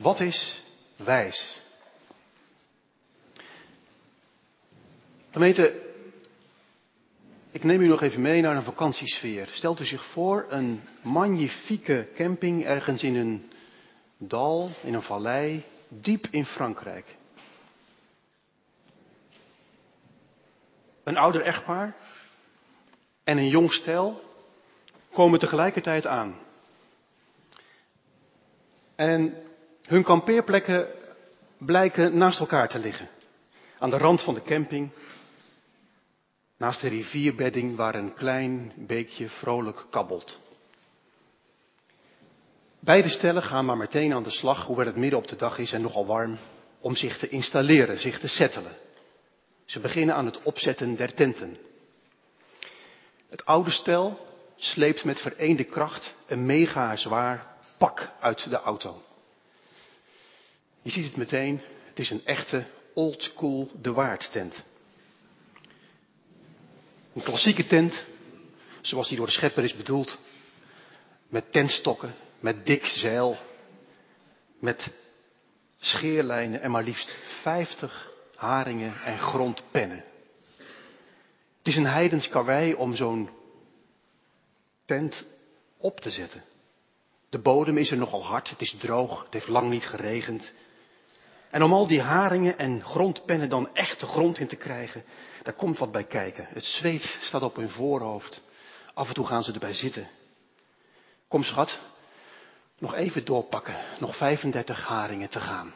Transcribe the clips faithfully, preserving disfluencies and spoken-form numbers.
Wat is wijs? Gemeente, ik neem u nog even mee naar een vakantiesfeer. Stelt u zich voor een magnifieke camping ergens in een dal, in een vallei, diep in Frankrijk. Een ouder echtpaar en een jong stel komen tegelijkertijd aan. En hun kampeerplekken blijken naast elkaar te liggen. Aan de rand van de camping, naast de rivierbedding waar een klein beekje vrolijk kabbelt. Beide stellen gaan maar meteen aan de slag, hoewel het midden op de dag is en nogal warm, om zich te installeren, zich te settelen. Ze beginnen aan het opzetten der tenten. Het oude stel sleept met vereende kracht een mega zwaar pak uit de auto. Je ziet het meteen, het is een echte oldschool De Waard tent. Een klassieke tent, zoals die door de schepper is bedoeld. Met tentstokken, met dik zeil, met scheerlijnen en maar liefst vijftig haringen en grondpennen. Het is een heidens karwei om zo'n tent op te zetten. De bodem is er nogal hard, het is droog, het heeft lang niet geregend. En om al die haringen en grondpennen dan echt de grond in te krijgen, daar komt wat bij kijken. Het zweet staat op hun voorhoofd. Af en toe gaan ze erbij zitten. Kom schat, nog even doorpakken. Nog vijfendertig haringen te gaan.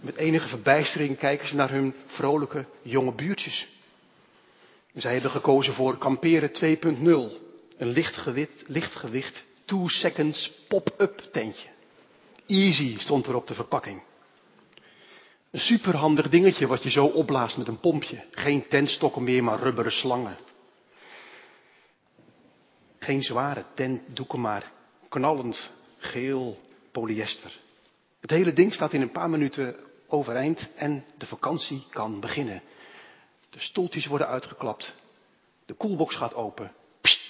Met enige verbijstering kijken ze naar hun vrolijke jonge buurtjes. Zij hebben gekozen voor kamperen twee punt nul. Een lichtgewicht, lichtgewicht two seconds pop-up tentje. Easy stond er op de verpakking. Een superhandig dingetje wat je zo opblaast met een pompje. Geen tentstokken meer, maar rubberen slangen. Geen zware tentdoeken, maar knallend geel polyester. Het hele ding staat in een paar minuten overeind en de vakantie kan beginnen. De stoeltjes worden uitgeklapt. De koelbox gaat open. Pst,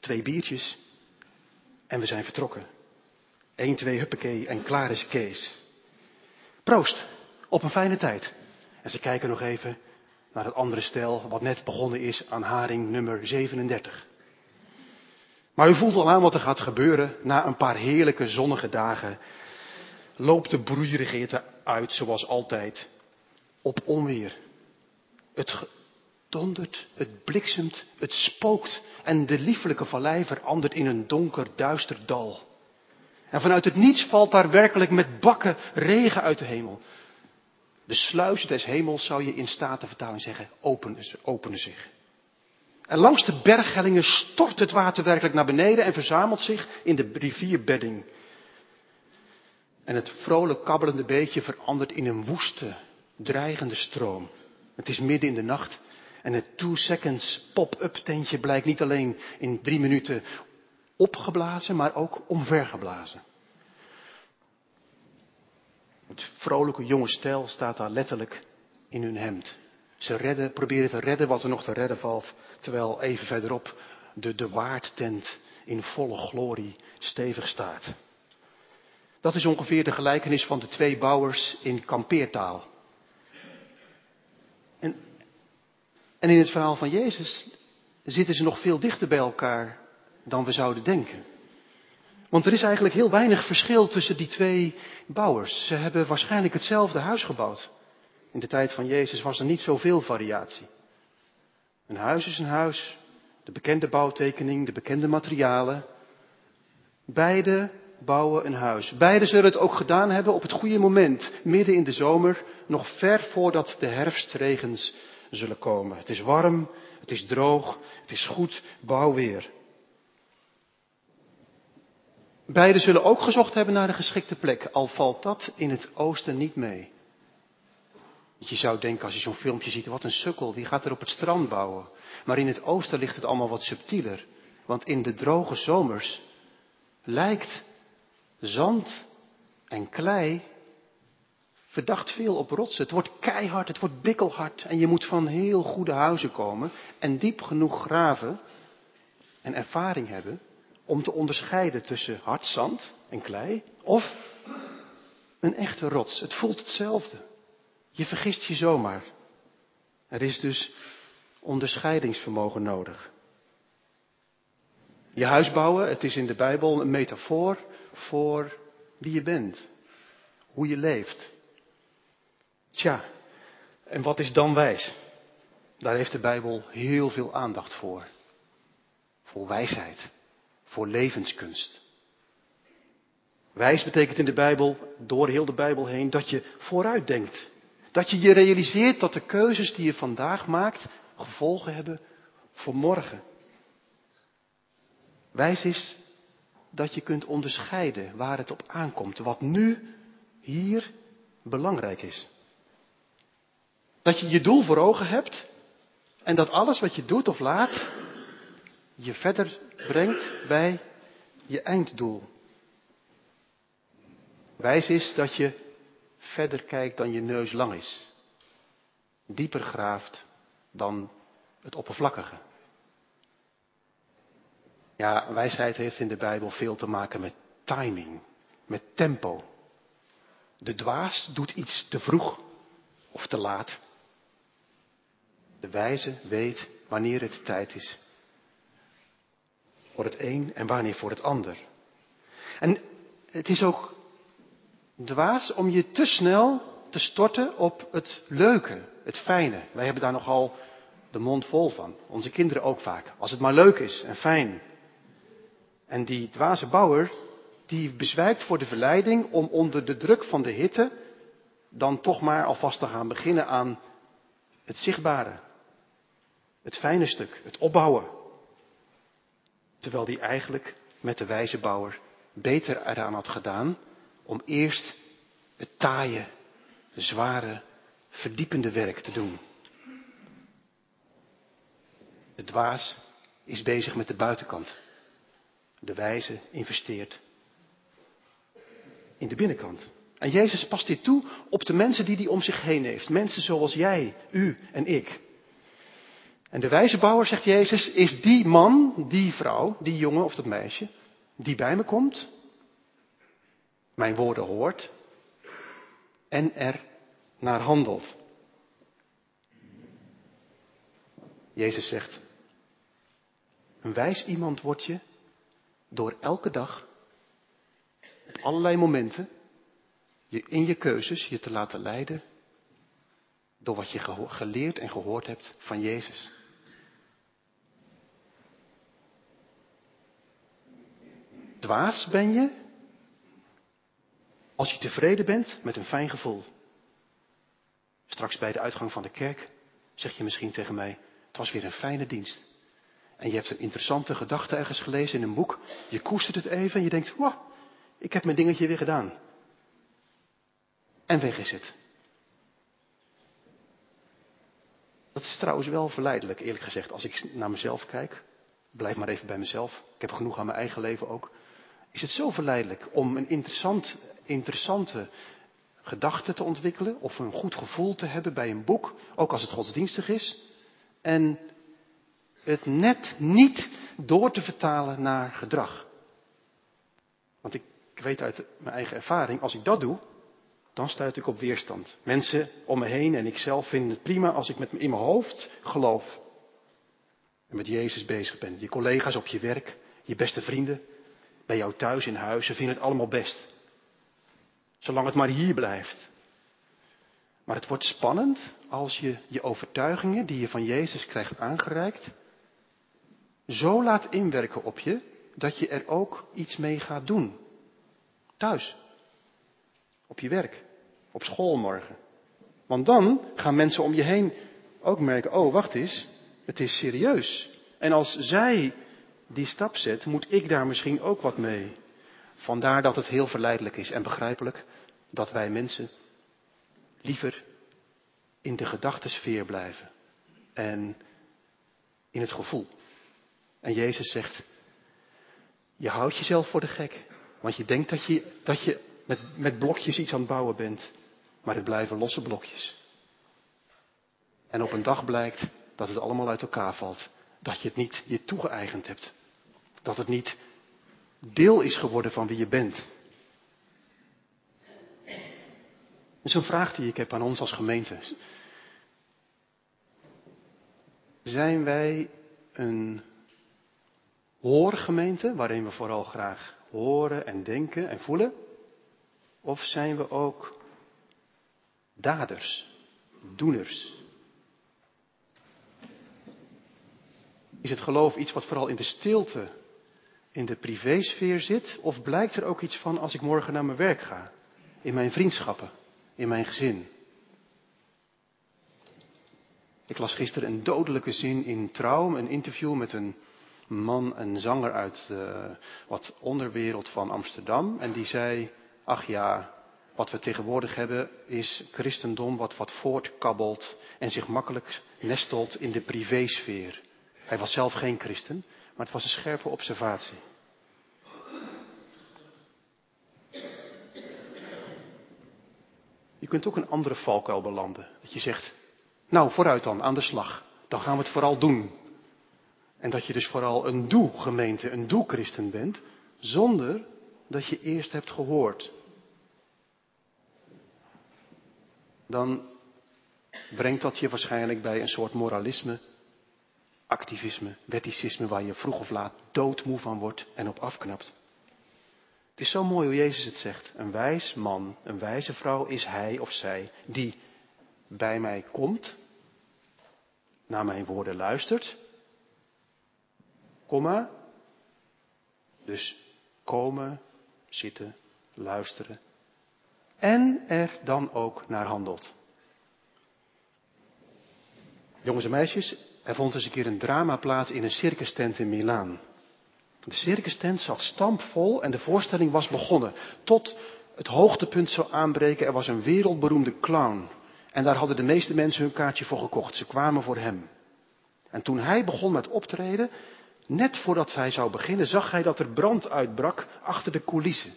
twee biertjes. En we zijn vertrokken. Eén, twee, huppakee en klaar is Kees. Proost, op een fijne tijd. En ze kijken nog even naar het andere stel wat net begonnen is aan haring nummer zevenendertig. Maar u voelt al aan wat er gaat gebeuren. Na een paar heerlijke zonnige dagen loopt de broeierigheid uit zoals altijd op onweer. Het dondert, het bliksemt, het spookt en de lieflijke vallei verandert in een donker, duister dal. En vanuit het niets valt daar werkelijk met bakken regen uit de hemel. De sluizen des hemels, zou je in Statenvertaling zeggen, openen, openen zich. En langs de berghellingen stort het water werkelijk naar beneden en verzamelt zich in de rivierbedding. En het vrolijk kabbelende beekje verandert in een woeste, dreigende stroom. Het is midden in de nacht en het two seconds pop-up tentje blijkt niet alleen in drie minuten opgeblazen, maar ook omvergeblazen. Het vrolijke jonge stel staat daar letterlijk in hun hemd. Ze redden, proberen te redden wat er nog te redden valt, terwijl even verderop de De Waardtent in volle glorie stevig staat. Dat is ongeveer de gelijkenis van de twee bouwers in kampeertaal. En, en in het verhaal van Jezus zitten ze nog veel dichter bij elkaar dan we zouden denken. Want er is eigenlijk heel weinig verschil tussen die twee bouwers. Ze hebben waarschijnlijk hetzelfde huis gebouwd. In de tijd van Jezus was er niet zoveel variatie. Een huis is een huis. De bekende bouwtekening, de bekende materialen. Beide bouwen een huis. Beide zullen het ook gedaan hebben op het goede moment. Midden in de zomer, nog ver voordat de herfstregens zullen komen. Het is warm, het is droog, het is goed bouwweer. Beiden zullen ook gezocht hebben naar een geschikte plek, al valt dat in het oosten niet mee. Je zou denken als je zo'n filmpje ziet, wat een sukkel, wie gaat er op het strand bouwen? Maar in het oosten ligt het allemaal wat subtieler, want in de droge zomers lijkt zand en klei verdacht veel op rotsen. Het wordt keihard, het wordt bikkelhard en je moet van heel goede huizen komen en diep genoeg graven en ervaring hebben om te onderscheiden tussen hard zand en klei of een echte rots. Het voelt hetzelfde. Je vergist je zomaar. Er is dus onderscheidingsvermogen nodig. Je huis bouwen, het is in de Bijbel een metafoor voor wie je bent. Hoe je leeft. Tja, en wat is dan wijs? Daar heeft de Bijbel heel veel aandacht voor. Voor wijsheid. Voor levenskunst. Wijs betekent in de Bijbel, door heel de Bijbel heen, dat je vooruit denkt. Dat je je realiseert dat de keuzes die je vandaag maakt, gevolgen hebben voor morgen. Wijs is dat je kunt onderscheiden waar het op aankomt. Wat nu, hier, belangrijk is. Dat je je doel voor ogen hebt en dat alles wat je doet of laat, je verder brengt bij je einddoel. Wijs is dat je verder kijkt dan je neus lang is. Dieper graaft dan het oppervlakkige. Ja, wijsheid heeft in de Bijbel veel te maken met timing, met tempo. De dwaas doet iets te vroeg of te laat. De wijze weet wanneer het tijd is. Voor het een en wanneer voor het ander. En het is ook dwaas om je te snel te storten op het leuke, het fijne. Wij hebben daar nogal de mond vol van. Onze kinderen ook vaak. Als het maar leuk is en fijn. En die dwaze bouwer, die bezwijkt voor de verleiding om onder de druk van de hitte dan toch maar alvast te gaan beginnen aan het zichtbare. Het fijne stuk, het opbouwen. Terwijl die eigenlijk met de wijze bouwer beter eraan had gedaan om eerst het taaie, zware, verdiepende werk te doen. De dwaas is bezig met de buitenkant. De wijze investeert in de binnenkant. En Jezus past dit toe op de mensen die hij om zich heen heeft. Mensen zoals jij, u en ik. En de wijze bouwer, zegt Jezus, is die man, die vrouw, die jongen of dat meisje, die bij me komt, mijn woorden hoort en er naar handelt. Jezus zegt, een wijs iemand wordt je door elke dag, op allerlei momenten, je in je keuzes je te laten leiden door wat je geho- geleerd en gehoord hebt van Jezus. Dwaas ben je als je tevreden bent met een fijn gevoel. Straks bij de uitgang van de kerk zeg je misschien tegen mij, het was weer een fijne dienst. En je hebt een interessante gedachte ergens gelezen in een boek. Je koestert het even en je denkt, wow, ik heb mijn dingetje weer gedaan. En weg is het. Dat is trouwens wel verleidelijk, eerlijk gezegd. Als ik naar mezelf kijk, blijf maar even bij mezelf. Ik heb genoeg aan mijn eigen leven ook. Is het zo verleidelijk om een interessant, interessante gedachte te ontwikkelen of een goed gevoel te hebben bij een boek, ook als het godsdienstig is, en het net niet door te vertalen naar gedrag. Want ik weet uit mijn eigen ervaring, als ik dat doe, dan stuit ik op weerstand. Mensen om me heen en ikzelf vinden het prima als ik met in mijn hoofd geloof. En met Jezus bezig ben. Je collega's op je werk, je beste vrienden, bij jou thuis in huis, ze vinden het allemaal best. Zolang het maar hier blijft. Maar het wordt spannend als je je overtuigingen die je van Jezus krijgt aangereikt, zo laat inwerken op je, dat je er ook iets mee gaat doen. Thuis. Op je werk. Op school morgen. Want dan gaan mensen om je heen ook merken, oh wacht eens, het is serieus. En als zij die stap zet, moet ik daar misschien ook wat mee. Vandaar dat het heel verleidelijk is en begrijpelijk dat wij mensen liever in de gedachtensfeer blijven. En in het gevoel. En Jezus zegt, je houdt jezelf voor de gek. Want je denkt dat je, dat je met, met blokjes iets aan het bouwen bent. Maar het blijven losse blokjes. En op een dag blijkt dat het allemaal uit elkaar valt. Dat je het niet je toegeëigend hebt. Dat het niet deel is geworden van wie je bent. Dat is een vraag die ik heb aan ons als gemeente. Zijn wij een hoorgemeente, waarin we vooral graag horen en denken en voelen? Of zijn we ook daders, doeners? Is het geloof iets wat vooral in de stilte, in de privésfeer zit? Of blijkt er ook iets van als ik morgen naar mijn werk ga, in mijn vriendschappen, in mijn gezin? Ik las gisteren een dodelijke zin in Trouw, een interview met een man, een zanger uit de wat onderwereld van Amsterdam. En die zei, ach ja, wat we tegenwoordig hebben is christendom wat, wat voortkabbelt en zich makkelijk nestelt in de privésfeer. Hij was zelf geen christen, maar het was een scherpe observatie. Je kunt ook een andere valkuil belanden. Dat je zegt, nou vooruit dan, aan de slag. Dan gaan we het vooral doen. En dat je dus vooral een doe-gemeente, een doe-christen bent, zonder dat je eerst hebt gehoord. Dan brengt dat je waarschijnlijk bij een soort moralisme, activisme, wetticisme, waar je vroeg of laat doodmoe van wordt en op afknapt. Het is zo mooi hoe Jezus het zegt. Een wijs man, een wijze vrouw is hij of zij die bij mij komt, naar mijn woorden luistert, komma, dus komen, zitten, luisteren en er dan ook naar handelt. Jongens en meisjes, er vond eens een keer een drama plaats in een circustent in Milaan. De circustent zat stampvol en de voorstelling was begonnen. Tot het hoogtepunt zou aanbreken, er was een wereldberoemde clown. En daar hadden de meeste mensen hun kaartje voor gekocht. Ze kwamen voor hem. En toen hij begon met optreden, net voordat hij zou beginnen, zag hij dat er brand uitbrak achter de coulissen.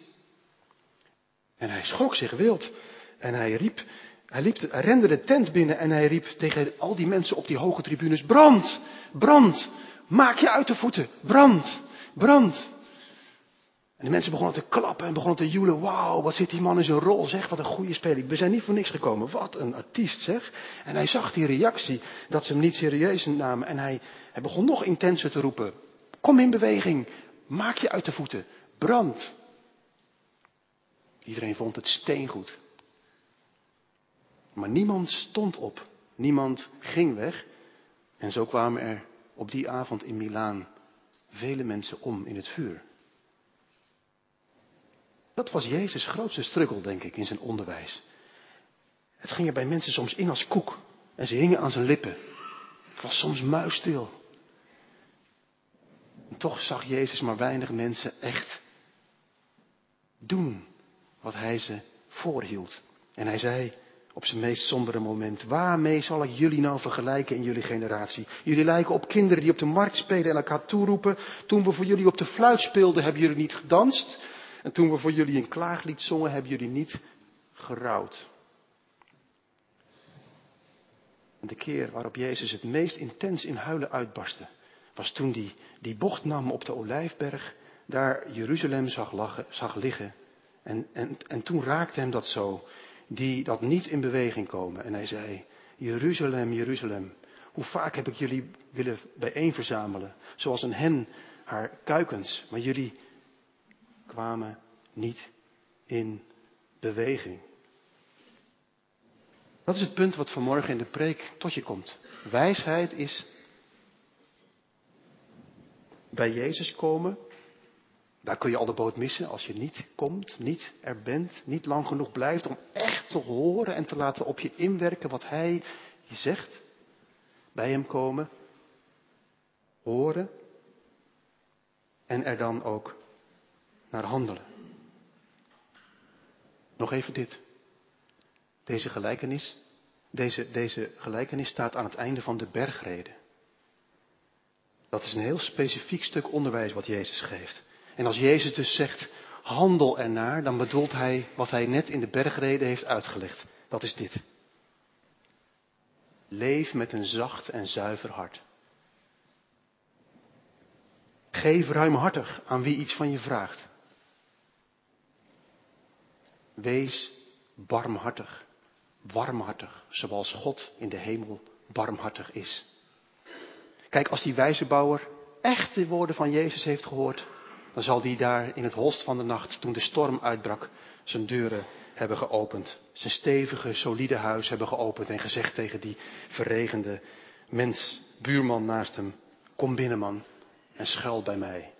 En hij schrok zich wild. En hij riep, hij, liep, hij rende de tent binnen en hij riep tegen al die mensen op die hoge tribunes. Brand! Brand! Maak je uit de voeten! Brand! Brand! En de mensen begonnen te klappen en begonnen te joelen. Wauw, wat zit die man in zijn rol, zeg. Wat een goede speler. We zijn niet voor niks gekomen. Wat een artiest, zeg. En hij zag die reactie, dat ze hem niet serieus namen. En hij, hij begon nog intenser te roepen. Kom in beweging. Maak je uit de voeten. Brand! Iedereen vond het steengoed. Maar niemand stond op. Niemand ging weg. En zo kwamen er op die avond in Milaan vele mensen om in het vuur. Dat was Jezus' grootste struggle, denk ik, in zijn onderwijs. Het ging er bij mensen soms in als koek. En ze hingen aan zijn lippen. Het was soms muisstil. En toch zag Jezus maar weinig mensen echt doen wat hij ze voorhield. En hij zei op zijn meest sombere moment, waarmee zal ik jullie nou vergelijken in jullie generatie? Jullie lijken op kinderen die op de markt spelen en elkaar toeroepen. Toen we voor jullie op de fluit speelden, hebben jullie niet gedanst. En toen we voor jullie een klaaglied zongen, hebben jullie niet gerouwd. En de keer waarop Jezus het meest intens in huilen uitbarstte, was toen hij die bocht nam op de Olijfberg, daar Jeruzalem zag, lachen, zag liggen. En, en, en toen raakte hem dat zo, die dat niet in beweging komen. En hij zei, Jeruzalem, Jeruzalem, hoe vaak heb ik jullie willen bijeenverzamelen, zoals een hen haar kuikens, maar jullie kwamen niet in beweging. Dat is het punt wat vanmorgen in de preek tot je komt. Wijsheid is bij Jezus komen. Daar kun je al de boot missen als je niet komt, niet er bent, niet lang genoeg blijft om echt te horen en te laten op je inwerken wat hij je zegt. Bij hem komen, horen en er dan ook naar handelen. Nog even dit. Deze gelijkenis, deze, deze gelijkenis staat aan het einde van de bergrede. Dat is een heel specifiek stuk onderwijs wat Jezus geeft. En als Jezus dus zegt, handel ernaar, dan bedoelt hij wat hij net in de bergrede heeft uitgelegd. Dat is dit. Leef met een zacht en zuiver hart. Geef ruimhartig aan wie iets van je vraagt. Wees barmhartig, warmhartig, zoals God in de hemel barmhartig is. Kijk, als die wijze bouwer echt de woorden van Jezus heeft gehoord, dan zal die daar in het holst van de nacht, toen de storm uitbrak, zijn deuren hebben geopend. Zijn stevige, solide huis hebben geopend en gezegd tegen die verregende mens, buurman naast hem, kom binnen man en schuil bij mij.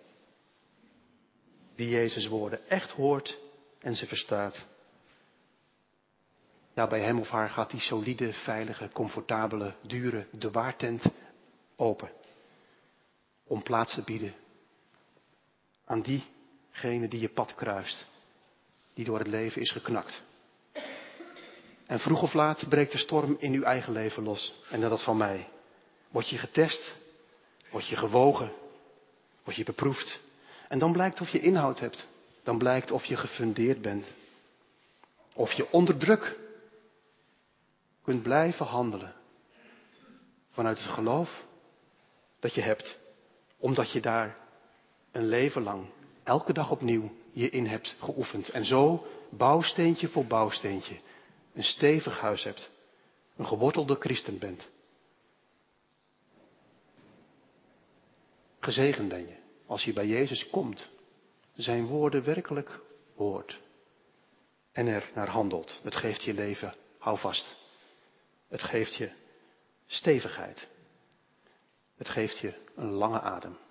Wie Jezus' woorden echt hoort en ze verstaat, nou, bij hem of haar gaat die solide, veilige, comfortabele, dure de waartent open. Om plaats te bieden aan diegene die je pad kruist, die door het leven is geknakt. En vroeg of laat breekt de storm in uw eigen leven los en dat van mij. Word je getest, word je gewogen, word je beproefd. En dan blijkt of je inhoud hebt, dan blijkt of je gefundeerd bent. Of je onder druk kunt blijven handelen vanuit het geloof dat je hebt, omdat je daar een leven lang, elke dag opnieuw, je in hebt geoefend. En zo, bouwsteentje voor bouwsteentje, een stevig huis hebt, een gewortelde christen bent. Gezegend ben je, als je bij Jezus komt, zijn woorden werkelijk hoort en er naar handelt. Het geeft je leven houvast. Het geeft je stevigheid. Het geeft je een lange adem.